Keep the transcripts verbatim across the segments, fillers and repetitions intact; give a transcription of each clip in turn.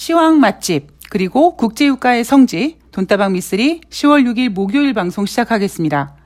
시황 맛집 그리고 국제유가의 성지 돈다방 미쓰리 시월 육일 목요일 방송 시작하겠습니다.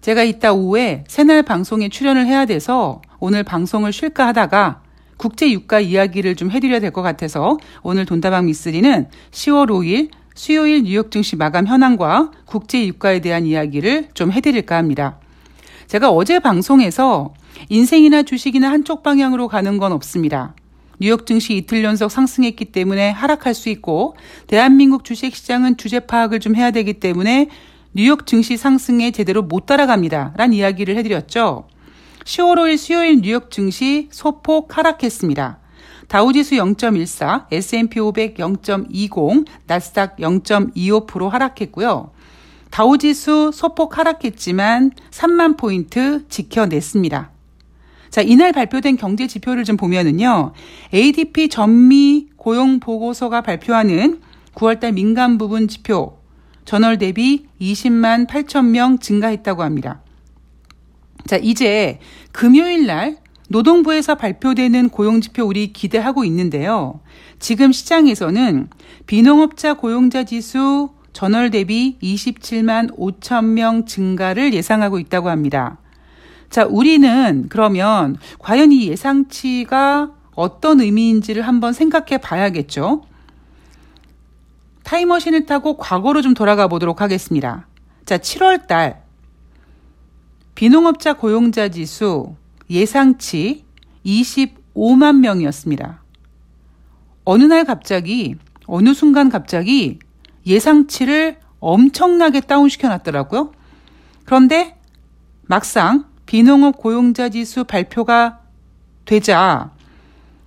제가 이따 오후에 새날 방송에 출연을 해야 돼서 오늘 방송을 쉴까 하다가 국제유가 이야기를 좀 해드려야 될 것 같아서 오늘 돈다방 미쓰리는 시월 오일 수요일 뉴욕 증시 마감 현황과 국제유가에 대한 이야기를 좀 해드릴까 합니다. 제가 어제 방송에서 인생이나 주식이나 한쪽 방향으로 가는 건 없습니다. 뉴욕 증시 이틀 연속 상승했기 때문에 하락할 수 있고 대한민국 주식시장은 주제 파악을 좀 해야 되기 때문에 뉴욕 증시 상승에 제대로 못 따라갑니다. 라는 이야기를 해드렸죠. 시월 오일 수요일 뉴욕 증시 소폭 하락했습니다. 다우지수 영 점 일사, 에스 앤 피 오백 영 점 이십, 나스닥 영 점 이오 퍼센트 하락했고요. 다우지수 소폭 하락했지만 삼만 포인트 지켜냈습니다. 자, 이날 발표된 경제 지표를 좀 보면은요. 에이 디 피 전미 고용 보고서가 발표하는 구월달 민간 부분 지표 전월 대비 이십만 팔천 명 증가했다고 합니다. 자, 이제 금요일 날 노동부에서 발표되는 고용지표 우리 기대하고 있는데요. 지금 시장에서는 비농업자 고용자 지수 전월 대비 이십칠만 오천 명 증가를 예상하고 있다고 합니다. 자, 우리는 그러면 과연 이 예상치가 어떤 의미인지를 한번 생각해 봐야겠죠. 타임머신을 타고 과거로 좀 돌아가 보도록 하겠습니다. 자, 칠월 달 비농업자 고용자 지수 예상치 이십오만 명이었습니다. 어느 날 갑자기, 어느 순간 갑자기 예상치를 엄청나게 다운시켜놨더라고요. 그런데 막상 비농업 고용자 지수 발표가 되자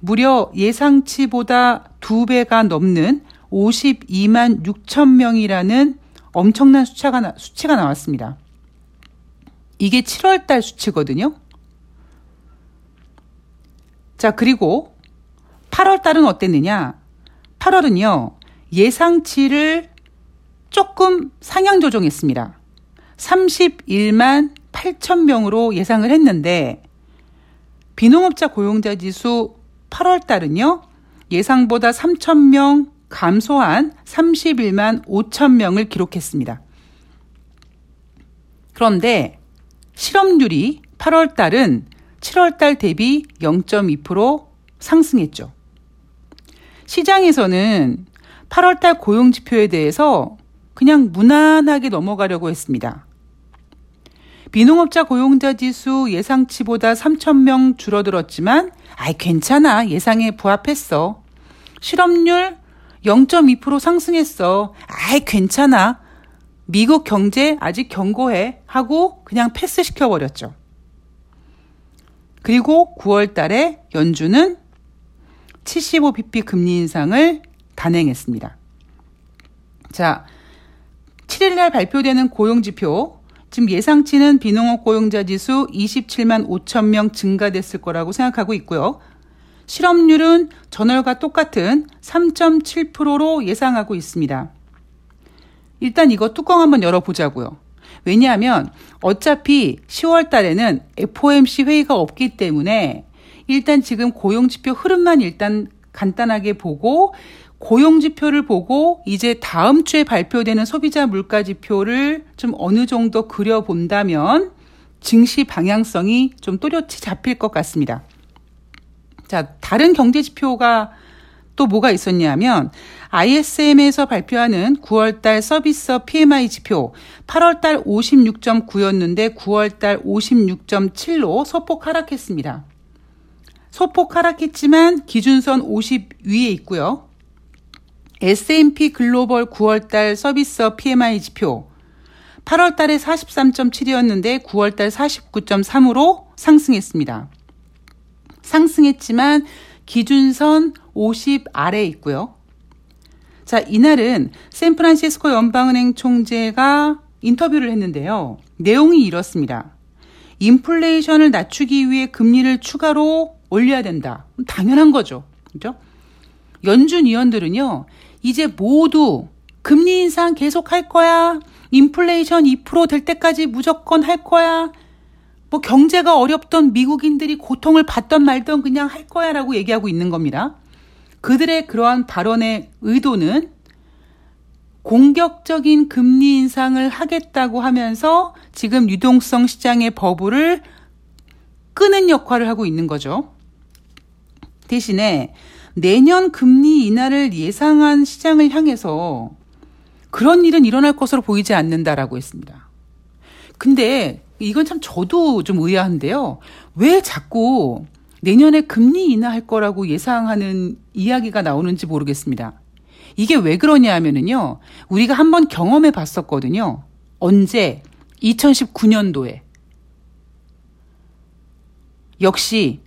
무려 예상치보다 두 배가 넘는 오십이만 육천 명이라는 엄청난 수치가, 수치가 나왔습니다. 이게 칠월 달 수치거든요. 자, 그리고 팔월 달은 어땠느냐? 팔월은요. 예상치를 조금 상향 조정했습니다. 삼십일만 팔천 명으로 예상을 했는데 비농업자 고용자 지수 팔월 달은요. 예상보다 삼천 명 감소한 삼십일만 오천 명을 기록했습니다. 그런데 실업률이 팔월 달은 칠월 달 대비 영 점 이 퍼센트 상승했죠. 시장에서는 팔월 달 고용지표에 대해서 그냥 무난하게 넘어가려고 했습니다. 비농업자 고용자 지수 예상치보다 삼천 명 줄어들었지만 아이 괜찮아 예상에 부합했어. 실업률 영 점 이 퍼센트 상승했어. 아이 괜찮아. 미국 경제 아직 견고해 하고 그냥 패스시켜버렸죠. 그리고 구월 달에 연준은 칠십오 비피 금리 인상을 단행했습니다. 자, 칠일 날 발표되는 고용지표, 지금 예상치는 비농업 고용자 지수 이십칠만 오천 명 증가됐을 거라고 생각하고 있고요. 실업률은 전월과 똑같은 삼 점 칠 퍼센트로 예상하고 있습니다. 일단 이거 뚜껑 한번 열어보자고요. 왜냐하면 어차피 시월 달에는 에프 오 엠 씨 회의가 없기 때문에 일단 지금 고용지표 흐름만 일단 간단하게 보고 고용지표를 보고 이제 다음 주에 발표되는 소비자 물가지표를 좀 어느 정도 그려본다면 증시 방향성이 좀 또렷이 잡힐 것 같습니다. 자, 다른 경제지표가 또 뭐가 있었냐면 아이 에스 엠에서 발표하는 구월 달 서비스업 피 엠 아이 지표 팔월 달 오십육 점 구였는데 구월 달 오십육 점 칠로 소폭 하락했습니다. 소폭 하락했지만 기준선 오십 위에 있고요. 에스 앤 피 글로벌 구월 달 서비스업 피 엠 아이 지표 팔월 달에 사십삼 점 칠이었는데 구월 달 사십구 점 삼으로 상승했습니다. 상승했지만 기준선 오십 아래에 있고요. 자, 이날은 샌프란시스코 연방은행 총재가 인터뷰를 했는데요. 내용이 이렇습니다. 인플레이션을 낮추기 위해 금리를 추가로 올려야 된다. 당연한 거죠. 그렇죠? 연준 위원들은요. 이제 모두 금리 인상 계속 할 거야. 인플레이션 이 퍼센트 될 때까지 무조건 할 거야. 뭐 경제가 어렵던 미국인들이 고통을 받던 말던 그냥 할 거야라고 얘기하고 있는 겁니다. 그들의 그러한 발언의 의도는 공격적인 금리 인상을 하겠다고 하면서 지금 유동성 시장의 버블을 끄는 역할을 하고 있는 거죠. 대신에 내년 금리 인하를 예상한 시장을 향해서 그런 일은 일어날 것으로 보이지 않는다라고 했습니다. 근데 이건 참 저도 좀 의아한데요. 왜 자꾸 내년에 금리 인하할 거라고 예상하는 이야기가 나오는지 모르겠습니다. 이게 왜 그러냐 하면은요, 우리가 한번 경험해 봤었거든요. 언제? 이천십구 년도에. 역시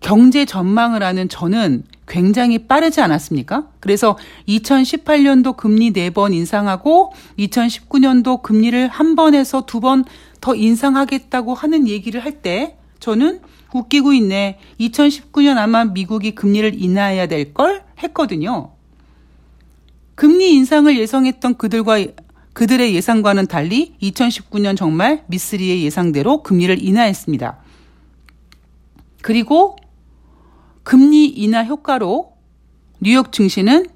경제 전망을 하는 저는 굉장히 빠르지 않았습니까? 그래서 이천십팔 년도 금리 네 번 인상하고 이천십구 년도 금리를 한 번에서 두 번 더 인상하겠다고 하는 얘기를 할 때 저는 웃기고 있네. 이천십구 년 아마 미국이 금리를 인하해야 될 걸 했거든요. 금리 인상을 예상했던 그들과 그들의 예상과는 달리 이천십구 년 정말 미쓰리의 예상대로 금리를 인하했습니다. 그리고 금리 인하 효과로 뉴욕 증시는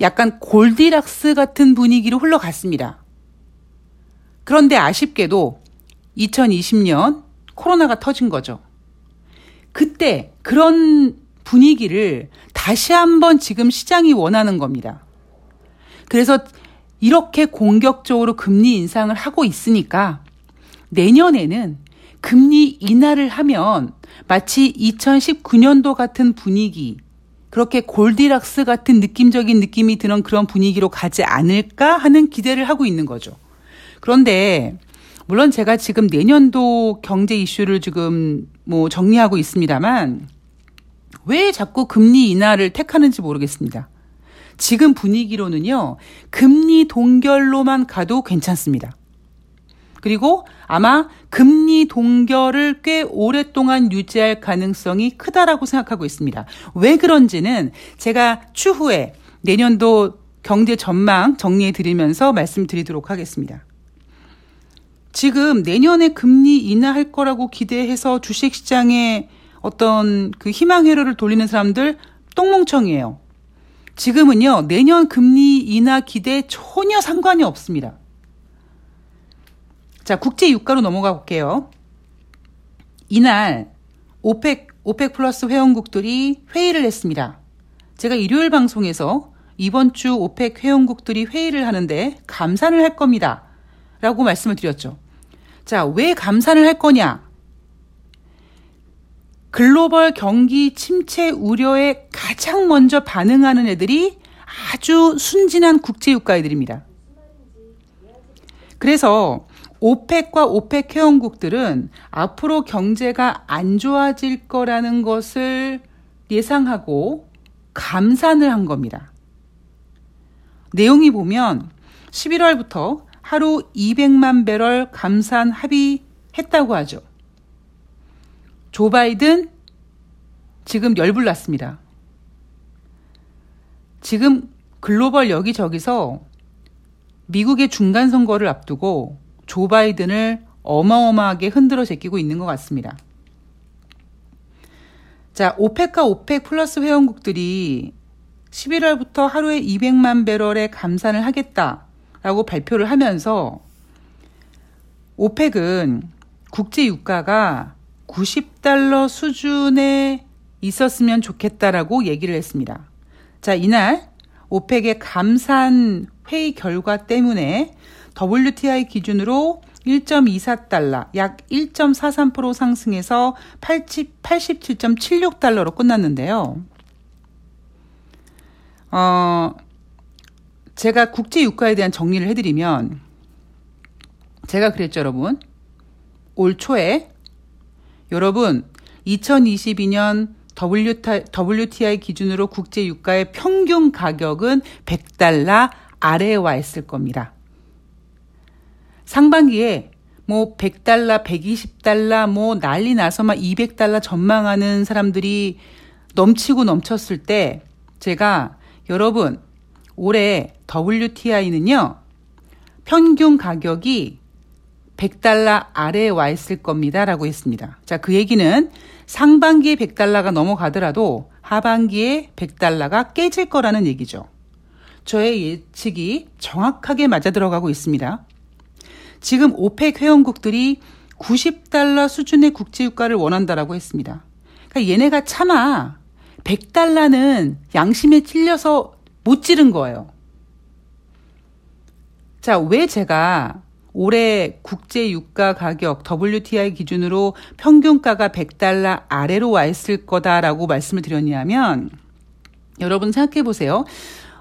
약간 골디락스 같은 분위기로 흘러갔습니다. 그런데 아쉽게도 이천이십 년 코로나가 터진 거죠. 그때 그런 분위기를 다시 한번 지금 시장이 원하는 겁니다. 그래서 이렇게 공격적으로 금리 인상을 하고 있으니까 내년에는 금리 인하를 하면 마치 이천십구 년도 같은 분위기, 그렇게 골디락스 같은 느낌적인 느낌이 드는 그런 분위기로 가지 않을까 하는 기대를 하고 있는 거죠. 그런데 물론 제가 지금 내년도 경제 이슈를 지금 뭐 정리하고 있습니다만 왜 자꾸 금리 인하를 택하는지 모르겠습니다. 지금 분위기로는요, 금리 동결로만 가도 괜찮습니다. 그리고 아마 금리 동결을 꽤 오랫동안 유지할 가능성이 크다라고 생각하고 있습니다. 왜 그런지는 제가 추후에 내년도 경제 전망 정리해드리면서 말씀드리도록 하겠습니다. 지금 내년에 금리 인하할 거라고 기대해서 주식시장에 어떤 그 희망 회로를 돌리는 사람들 똥멍청이에요. 지금은요, 내년 금리 인하 기대에 전혀 상관이 없습니다. 자, 국제 유가로 넘어가 볼게요. 이날 오펙, 오펙 플러스 회원국들이 회의를 했습니다. 제가 일요일 방송에서 이번 주 오펙 회원국들이 회의를 하는데 감산을 할 겁니다 라고 말씀을 드렸죠. 자, 왜 감산을 할 거냐? 글로벌 경기 침체 우려에 가장 먼저 반응하는 애들이 아주 순진한 국제 유가 애들입니다. 그래서 오펙과 오펙 회원국들은 앞으로 경제가 안 좋아질 거라는 것을 예상하고 감산을 한 겁니다. 내용이 보면 십일월부터 하루 이백만 배럴 감산 합의했다고 하죠. 조 바이든 지금 열불 났습니다. 지금 글로벌 여기저기서 미국의 중간 선거를 앞두고 조 바이든을 어마어마하게 흔들어 제끼고 있는 것 같습니다. 자, 오펙과 오펙 플러스 회원국들이 십일월부터 하루에 이백만 배럴의 감산을 하겠다라고 발표를 하면서 오펙은 국제 유가가 구십 달러 수준에 있었으면 좋겠다라고 얘기를 했습니다. 자, 이날 오펙의 감산 회의 결과 때문에 더블유티아이 기준으로 일 점 이사 달러, 약 일 점 사삼 퍼센트 상승해서 팔십칠 점 칠육 달러로 끝났는데요. 어, 제가 국제 유가에 대한 정리를 해드리면, 제가 그랬죠, 여러분. 올 초에, 여러분, 이천이십이 년 더블유티아이 기준으로 국제 유가의 평균 가격은 백 달러 아래에 와 있을 겁니다. 상반기에 뭐 백 달러, 백이십 달러 뭐 난리 나서 막 이백 달러 전망하는 사람들이 넘치고 넘쳤을 때 제가 여러분 올해 더블유티아이는요 평균 가격이 백 달러 아래에 와 있을 겁니다라고 했습니다. 자, 그 얘기는 상반기에 백 달러가 넘어가더라도 하반기에 백 달러가 깨질 거라는 얘기죠. 저의 예측이 정확하게 맞아 들어가고 있습니다. 지금 오펙 회원국들이 구십 달러 수준의 국제유가를 원한다라고 했습니다. 그러니까 얘네가 차마 백 달러는 양심에 찔려서 못 지른 거예요. 자, 왜 제가 올해 국제유가 가격 더블유 티 아이 기준으로 평균가가 백 달러 아래로 와 있을 거다라고 말씀을 드렸냐면, 여러분 생각해 보세요.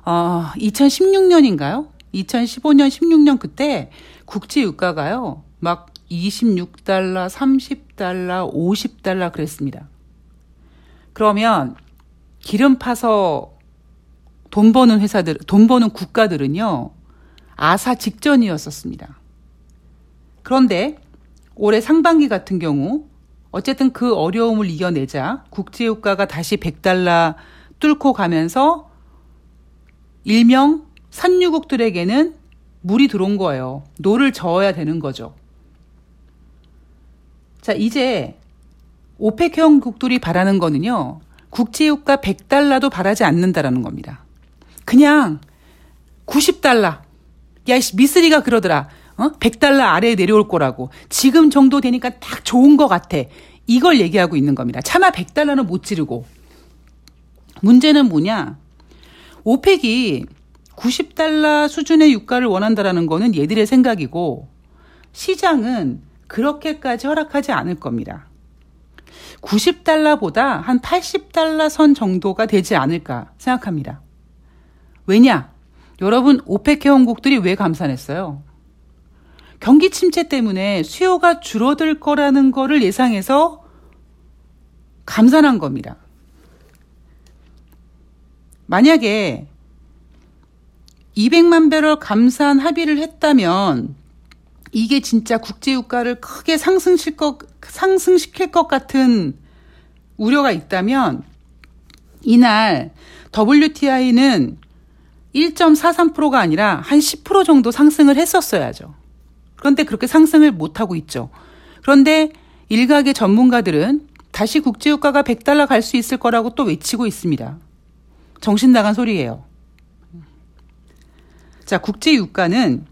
어, 이천십육 년인가요? 이천십오 년, 십육 년 그때 국제유가가요, 막 이십육 달러, 삼십 달러, 오십 달러 그랬습니다. 그러면 기름 파서 돈 버는 회사들, 돈 버는 국가들은요, 아사 직전이었었습니다. 그런데 올해 상반기 같은 경우 어쨌든 그 어려움을 이겨내자 국제유가가 다시 백 달러 뚫고 가면서 일명 산유국들에게는 물이 들어온 거예요. 노를 저어야 되는 거죠. 자, 이제 오펙 회원국들이 바라는 거는요, 국제유가 백 달러도 바라지 않는다라는 겁니다. 그냥 구십 달러. 야, 미쓰리가 그러더라. 어? 백 달러 아래에 내려올 거라고. 지금 정도 되니까 딱 좋은 것 같아. 이걸 얘기하고 있는 겁니다. 차마 백 달러는 못 지르고. 문제는 뭐냐? 오펙이 구십 달러 수준의 유가를 원한다라는 거는 얘들의 생각이고, 시장은 그렇게까지 허락하지 않을 겁니다. 구십 달러보다 한 팔십 달러 선 정도가 되지 않을까 생각합니다. 왜냐? 여러분, 오펙 회원국들이 왜 감산했어요? 경기 침체 때문에 수요가 줄어들 거라는 거를 예상해서 감산한 겁니다. 만약에 이백만 배럴 감산 합의를 했다면 이게 진짜 국제유가를 크게 상승시킬 것, 상승시킬 것 같은 우려가 있다면, 이날 더블유 티 아이는 일 점 사삼 퍼센트가 아니라 한 십 퍼센트 정도 상승을 했었어야죠. 그런데 그렇게 상승을 못하고 있죠. 그런데 일각의 전문가들은 다시 국제유가가 백 달러 갈 수 있을 거라고 또 외치고 있습니다. 정신 나간 소리예요. 자, 국제유가는,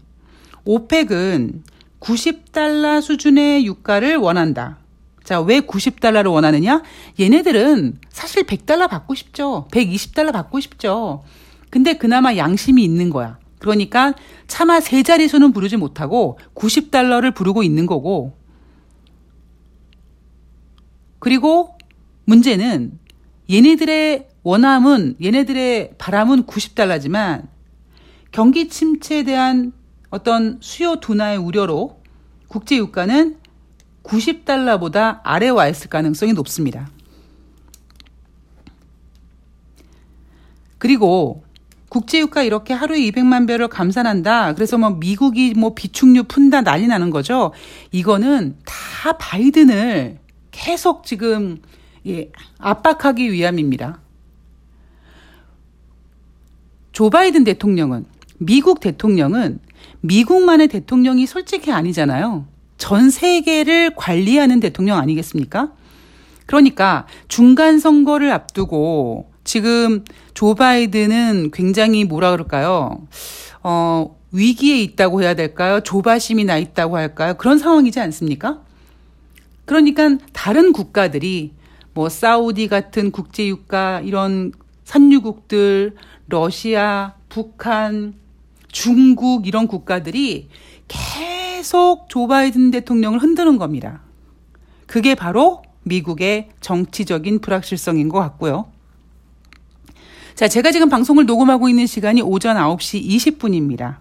오펙은 구십 달러 수준의 유가를 원한다. 자, 왜 구십 달러를 원하느냐? 얘네들은 사실 백 달러 받고 싶죠. 백이십 달러 받고 싶죠. 근데 그나마 양심이 있는 거야. 그러니까 차마 세 자리수는 부르지 못하고 구십 달러를 부르고 있는 거고. 그리고 문제는 얘네들의 원함은, 얘네들의 바람은 구십 달러지만 경기 침체에 대한 어떤 수요 둔화의 우려로 국제유가는 구십 달러보다 아래 와 있을 가능성이 높습니다. 그리고 국제유가 이렇게 하루에 이백만 배럴 감산한다. 그래서 뭐 미국이 뭐 비축유 푼다 난리 나는 거죠. 이거는 다 바이든을 계속 지금 예, 압박하기 위함입니다. 조 바이든 대통령은, 미국 대통령은 미국만의 대통령이 솔직히 아니잖아요. 전 세계를 관리하는 대통령 아니겠습니까? 그러니까 중간 선거를 앞두고 지금 조 바이든은 굉장히 뭐라 그럴까요? 어, 위기에 있다고 해야 될까요? 조바심이 나 있다고 할까요? 그런 상황이지 않습니까? 그러니까 다른 국가들이 뭐 사우디 같은 국제유가, 이런 산유국들, 러시아, 북한, 중국, 이런 국가들이 계속 조 바이든 대통령을 흔드는 겁니다. 그게 바로 미국의 정치적인 불확실성인 것 같고요. 자, 제가 지금 방송을 녹음하고 있는 시간이 오전 아홉 시 이십 분입니다.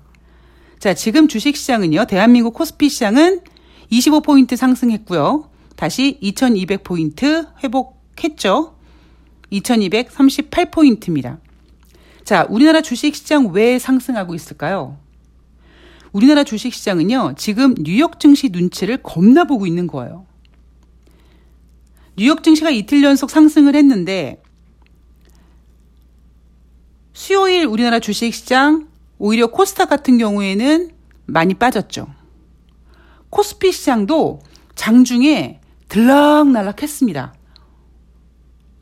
자, 지금 주식시장은요, 대한민국 코스피 시장은 이십오 포인트 상승했고요. 다시 이천이백 포인트 회복했죠. 이천이백삼십팔 포인트입니다. 자, 우리나라 주식시장 왜 상승하고 있을까요? 우리나라 주식시장은요, 지금 뉴욕 증시 눈치를 겁나 보고 있는 거예요. 뉴욕 증시가 이틀 연속 상승을 했는데, 수요일 우리나라 주식시장, 오히려 코스닥 같은 경우에는 많이 빠졌죠. 코스피 시장도 장중에 들락날락했습니다.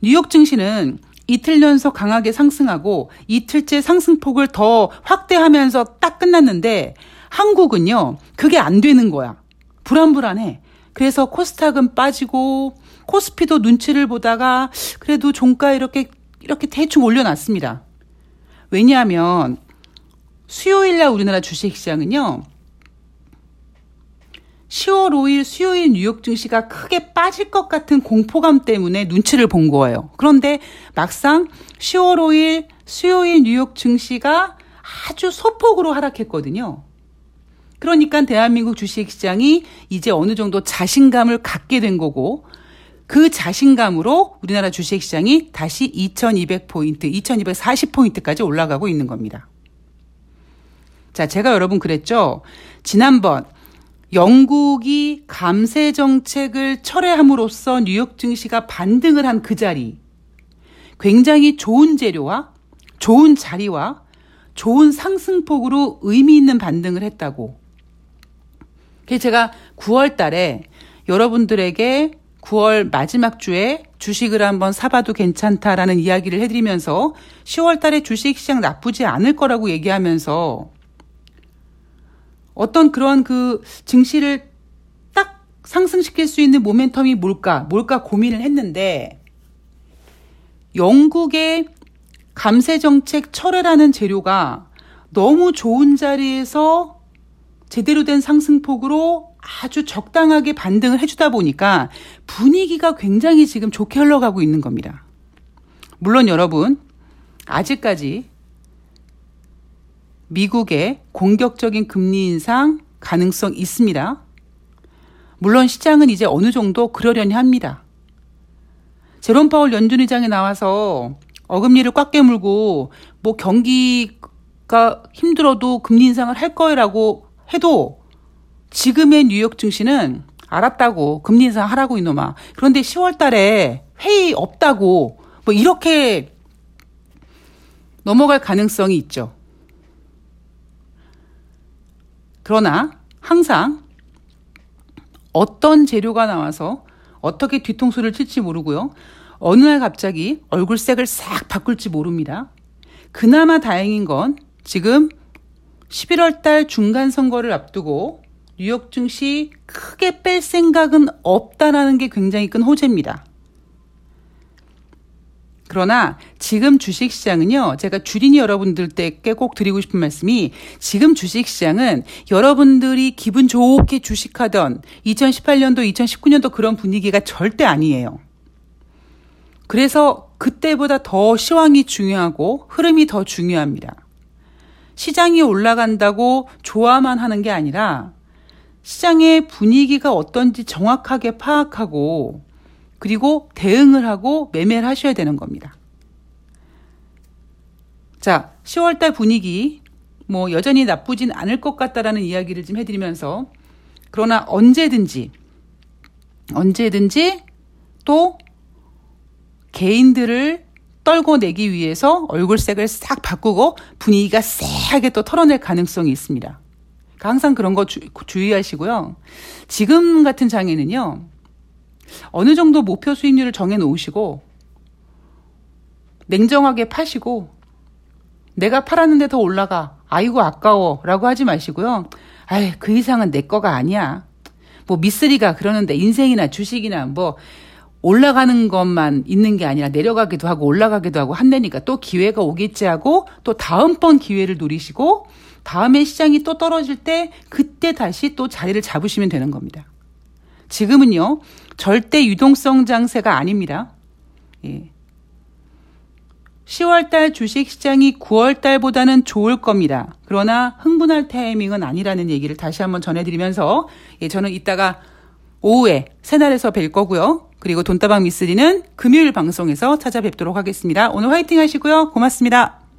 뉴욕 증시는 이틀 연속 강하게 상승하고 이틀째 상승폭을 더 확대하면서 딱 끝났는데 한국은요, 그게 안 되는 거야. 불안불안해. 그래서 코스닥은 빠지고 코스피도 눈치를 보다가 그래도 종가 이렇게 이렇게 대충 올려놨습니다. 왜냐하면 수요일날 우리나라 주식시장은요, 시월 오일 수요일 뉴욕 증시가 크게 빠질 것 같은 공포감 때문에 눈치를 본 거예요. 그런데 막상 시월 오일 수요일 뉴욕 증시가 아주 소폭으로 하락했거든요. 그러니까 대한민국 주식시장이 이제 어느 정도 자신감을 갖게 된 거고, 그 자신감으로 우리나라 주식시장이 다시 이천이백 포인트, 이천이백사십 포인트까지 올라가고 있는 겁니다. 자, 제가 여러분 그랬죠? 지난번 영국이 감세 정책을 철회함으로써 뉴욕 증시가 반등을 한 그 자리, 굉장히 좋은 재료와 좋은 자리와 좋은 상승폭으로 의미 있는 반등을 했다고. 그래서 제가 구월 달에 여러분들에게 구월 마지막 주에 주식을 한번 사봐도 괜찮다라는 이야기를 해드리면서 시월 달에 주식시장 나쁘지 않을 거라고 얘기하면서 어떤 그런 그 증시를 딱 상승시킬 수 있는 모멘텀이 뭘까, 뭘까 고민을 했는데, 영국의 감세정책 철회라는 재료가 너무 좋은 자리에서 제대로 된 상승폭으로 아주 적당하게 반등을 해주다 보니까 분위기가 굉장히 지금 좋게 흘러가고 있는 겁니다. 물론 여러분, 아직까지 미국의 공격적인 금리 인상 가능성 있습니다. 물론 시장은 이제 어느 정도 그러려니 합니다. 제롬 파월 연준 의장이 나와서 어금니를 꽉 깨물고 뭐 경기가 힘들어도 금리 인상을 할 거라고 해도 지금의 뉴욕 증시는 알았다고, 금리 인상 하라고 이놈아. 그런데 시월 달에 회의 없다고 뭐 이렇게 넘어갈 가능성이 있죠. 그러나 항상 어떤 재료가 나와서 어떻게 뒤통수를 칠지 모르고요, 어느 날 갑자기 얼굴색을 싹 바꿀지 모릅니다. 그나마 다행인 건 지금 십일월 달 중간 선거를 앞두고 뉴욕 증시 크게 뺄 생각은 없다라는 게 굉장히 큰 호재입니다. 그러나 지금 주식시장은요, 제가 주린이 여러분들께 꼭 드리고 싶은 말씀이, 지금 주식시장은 여러분들이 기분 좋게 주식하던 이천십팔 년도, 이천십구 년도 그런 분위기가 절대 아니에요. 그래서 그때보다 더 시황이 중요하고 흐름이 더 중요합니다. 시장이 올라간다고 좋아만 하는 게 아니라 시장의 분위기가 어떤지 정확하게 파악하고 그리고 대응을 하고 매매를 하셔야 되는 겁니다. 자, 시월 달 분위기 뭐 여전히 나쁘진 않을 것 같다라는 이야기를 좀 해드리면서, 그러나 언제든지 언제든지 또 개인들을 떨궈내기 위해서 얼굴색을 싹 바꾸고 분위기가 쎄하게 또 털어낼 가능성이 있습니다. 그러니까 항상 그런 거 주, 주의하시고요. 지금 같은 장에는요, 어느 정도 목표 수익률을 정해놓으시고 냉정하게 파시고, 내가 팔았는데 더 올라가, 아이고 아까워 라고 하지 마시고요. 아이, 그 이상은 내 거가 아니야, 뭐 미쓰리가 그러는데, 인생이나 주식이나 뭐 올라가는 것만 있는 게 아니라 내려가기도 하고 올라가기도 하고 한다니까 또 기회가 오겠지 하고 또 다음번 기회를 노리시고, 다음에 시장이 또 떨어질 때 그때 다시 또 자리를 잡으시면 되는 겁니다. 지금은요, 절대 유동성 장세가 아닙니다. 예. 시월 달 주식시장이 구월 달보다는 좋을 겁니다. 그러나 흥분할 타이밍은 아니라는 얘기를 다시 한번 전해드리면서, 예, 저는 이따가 오후에 새날에서 뵐 거고요. 그리고 돈다방 미쓰리는 금요일 방송에서 찾아뵙도록 하겠습니다. 오늘 화이팅 하시고요. 고맙습니다.